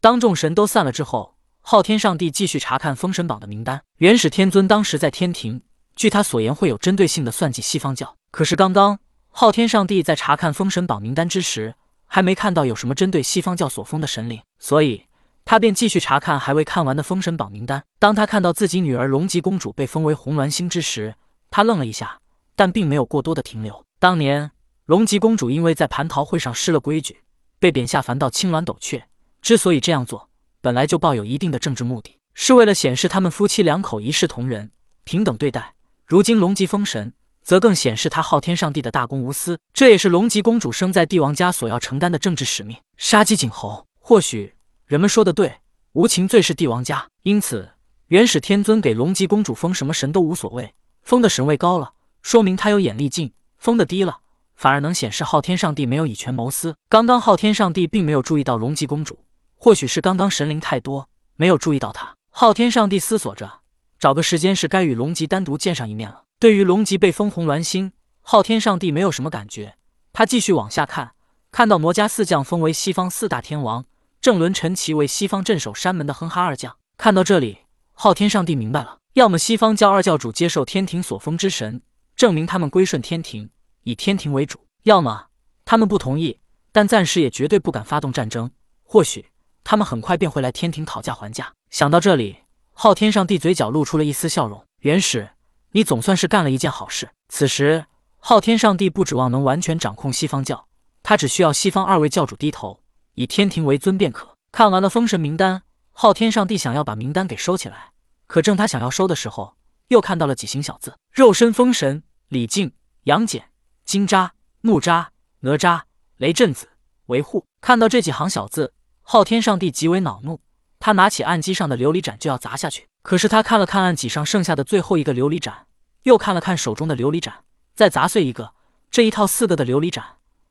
当众神都散了之后，昊天上帝继续查看封神榜的名单。元始天尊当时在天庭，据他所言会有针对性的算计西方教。可是刚刚昊天上帝在查看封神榜名单之时，还没看到有什么针对西方教所封的神灵，所以他便继续查看还未看完的封神榜名单。当他看到自己女儿龙吉公主被封为红鸾星之时，他愣了一下，但并没有过多的停留。当年龙吉公主因为在蟠桃会上失了规矩，被贬下凡到青鸾斗阙。之所以这样做，本来就抱有一定的政治目的，是为了显示他们夫妻两口一视同仁，平等对待。如今龙吉封神，则更显示他昊天上帝的大公无私，这也是龙吉公主生在帝王家所要承担的政治使命。杀鸡儆猴，或许人们说的对，无情最是帝王家。因此元始天尊给龙吉公主封什么神都无所谓，封的神位高了，说明他有眼力劲，封的低了，反而能显示昊天上帝没有以权谋私。刚刚昊天上帝并没有注意到龙吉公主，或许是刚刚神灵太多，没有注意到她。昊天上帝思索着，找个时间是该与龙吉单独见上一面了。对于龙吉被封红鸾星，昊天上帝没有什么感觉。他继续往下看，看到魔家四将封为西方四大天王，正伦陈奇为西方镇守山门的哼哈二将。看到这里，昊天上帝明白了，要么西方教二教主接受天庭所封之神，证明他们归顺天庭，以天庭为主，要么他们不同意，但暂时也绝对不敢发动战争，或许他们很快便会来天庭讨价还价。想到这里，昊天上帝嘴角露出了一丝笑容，元始，你总算是干了一件好事。此时昊天上帝不指望能完全掌控西方教，他只需要西方二位教主低头，以天庭为尊便可。看完了封神名单，昊天上帝想要把名单给收起来，可正他想要收的时候，又看到了几行小字：肉身封神李靖、杨戬、金吒、木吒、哪吒、雷震子维护。看到这几行小字，昊天上帝极为恼怒，他拿起案几上的琉璃盏就要砸下去。可是他看了看案几上剩下的最后一个琉璃盏，又看了看手中的琉璃盏，再砸碎一个，这一套四个的琉璃盏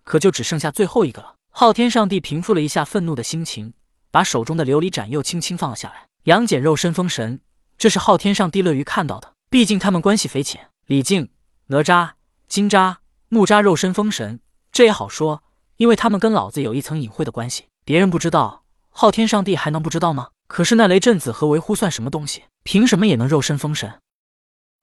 可就只剩下最后一个了。昊天上帝平复了一下愤怒的心情，把手中的琉璃盏又轻轻放了下来。杨戬肉身封神，这是昊天上帝乐于看到的，毕竟他们关系匪浅。李靖、哪吒、金吒、木吒肉身封神，这也好说，因为他们跟老子有一层隐晦的关系，别人不知道，昊天上帝还能不知道吗？可是那雷震子和维护算什么东西，凭什么也能肉身封神？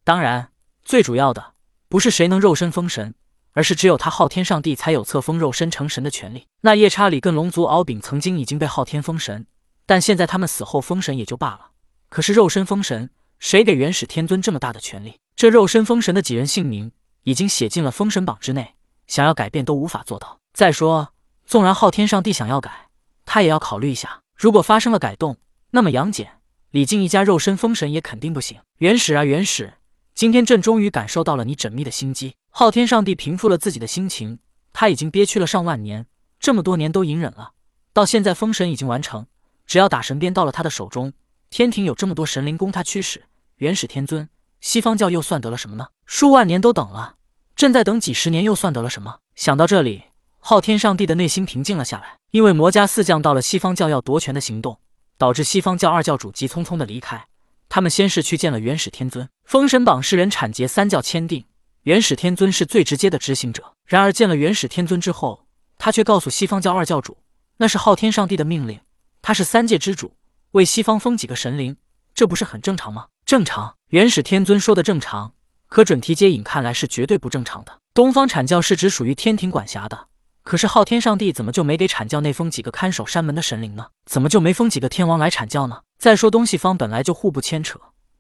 当然最主要的不是谁能肉身封神，而是只有他昊天上帝才有册封肉身成神的权利。那夜叉里跟龙族敖丙曾经已经被昊天封神，但现在他们死后封神也就罢了，可是肉身封神，谁给元始天尊这么大的权利？这肉身封神的几人姓名已经写进了封神榜之内，想要改变都无法做到。再说纵然昊天上帝想要改，他也要考虑一下，如果发生了改动，那么杨戬、李靖一家肉身封神也肯定不行。元始啊元始，今天朕终于感受到了你缜密的心机。昊天上帝平复了自己的心情，他已经憋屈了上万年，这么多年都隐忍了，到现在封神已经完成，只要打神鞭到了他的手中，天庭有这么多神灵供他驱使，元始天尊，西方教又算得了什么呢？数万年都等了，朕再等几十年又算得了什么？想到这里，昊天上帝的内心平静了下来，因为魔家四将到了西方教要夺权的行动，导致西方教二教主急匆匆的离开。他们先是去见了元始天尊。封神榜是人产节三教签订，元始天尊是最直接的执行者。然而见了元始天尊之后，他却告诉西方教二教主，那是昊天上帝的命令，他是三界之主，为西方封几个神灵，这不是很正常吗？正常，元始天尊说的正常，可准提接引看来是绝对不正常的。东方阐教是只属于天庭管辖的，可是昊天上帝怎么就没给阐教内封几个看守山门的神灵呢？怎么就没封几个天王来阐教呢？再说东西方本来就互不牵扯，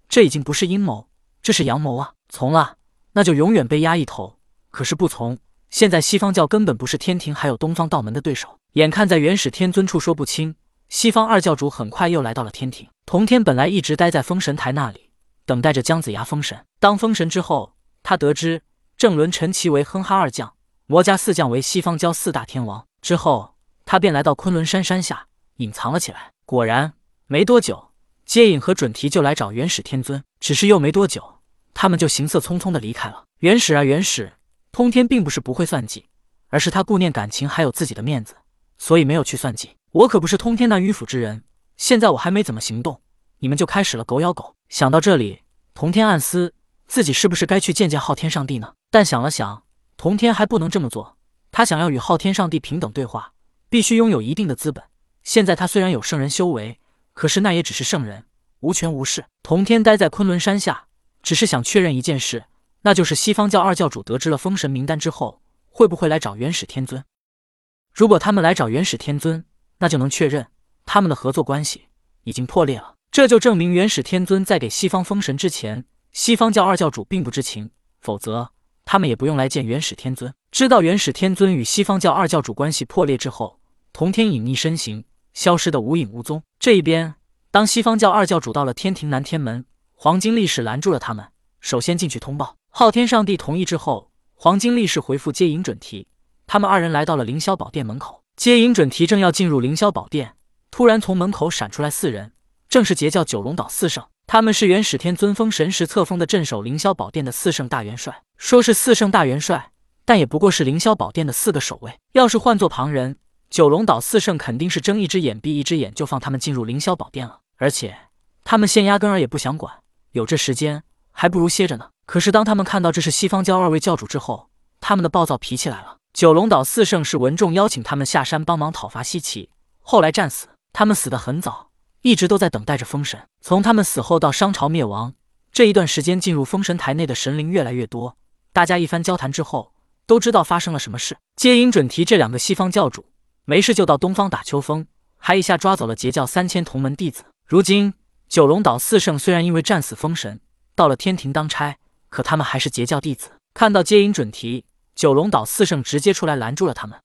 这已经不是阴谋，这是阳谋啊！从了，那就永远被压一头。可是不从，现在西方教根本不是天庭还有东方道门的对手。眼看在元始天尊处说不清，西方二教主很快又来到了天庭。同天本来一直待在封神台那里，等待着姜子牙封神。当封神之后，他得知正伦陈奇为哼哈二将，魔家四将为西方教四大天王之后，他便来到昆仑山山下隐藏了起来。果然没多久，接引和准提就来找元始天尊，只是又没多久，他们就行色匆匆的离开了。元始啊元始，通天并不是不会算计，而是他顾念感情还有自己的面子，所以没有去算计。我可不是通天那迂腐之人，现在我还没怎么行动，你们就开始了狗咬狗。想到这里，通天暗思自己是不是该去见见昊天上帝呢？但想了想，同天还不能这么做，他想要与昊天上帝平等对话，必须拥有一定的资本，现在他虽然有圣人修为，可是那也只是圣人，无权无势。同天待在昆仑山下，只是想确认一件事，那就是西方教二教主得知了封神名单之后，会不会来找元始天尊？如果他们来找元始天尊，那就能确认他们的合作关系已经破裂了。这就证明元始天尊在给西方封神之前，西方教二教主并不知情，否则他们也不用来见元始天尊。知道元始天尊与西方教二教主关系破裂之后，同天隐匿身形，消失得无影无踪。这一边，当西方教二教主到了天庭南天门，黄金力士拦住了他们，首先进去通报。昊天上帝同意之后，黄金力士回复接引准提，他们二人来到了凌霄宝殿门口。接引准提正要进入凌霄宝殿，突然从门口闪出来四人，正是截教九龙岛四圣。他们是元始天尊封神时册封的镇守凌霄宝殿的四圣大元帅。说是四圣大元帅，但也不过是凌霄宝殿的四个守卫。要是换做旁人，九龙岛四圣肯定是睁一只眼闭一只眼就放他们进入凌霄宝殿了。而且他们现压根儿也不想管，有这时间还不如歇着呢。可是当他们看到这是西方教二位教主之后，他们的暴躁脾气来了。九龙岛四圣是文仲邀请他们下山帮忙讨伐西岐，后来战死。他们死得很早，一直都在等待着封神。从他们死后到商朝灭亡这一段时间，进入封神台内的神灵越来越多，大家一番交谈之后都知道发生了什么事。接引准提这两个西方教主没事就到东方打秋风，还一下抓走了截教3000同门弟子。如今九龙岛四圣虽然因为战死封神到了天庭当差，可他们还是截教弟子。看到接引准提，九龙岛四圣直接出来拦住了他们。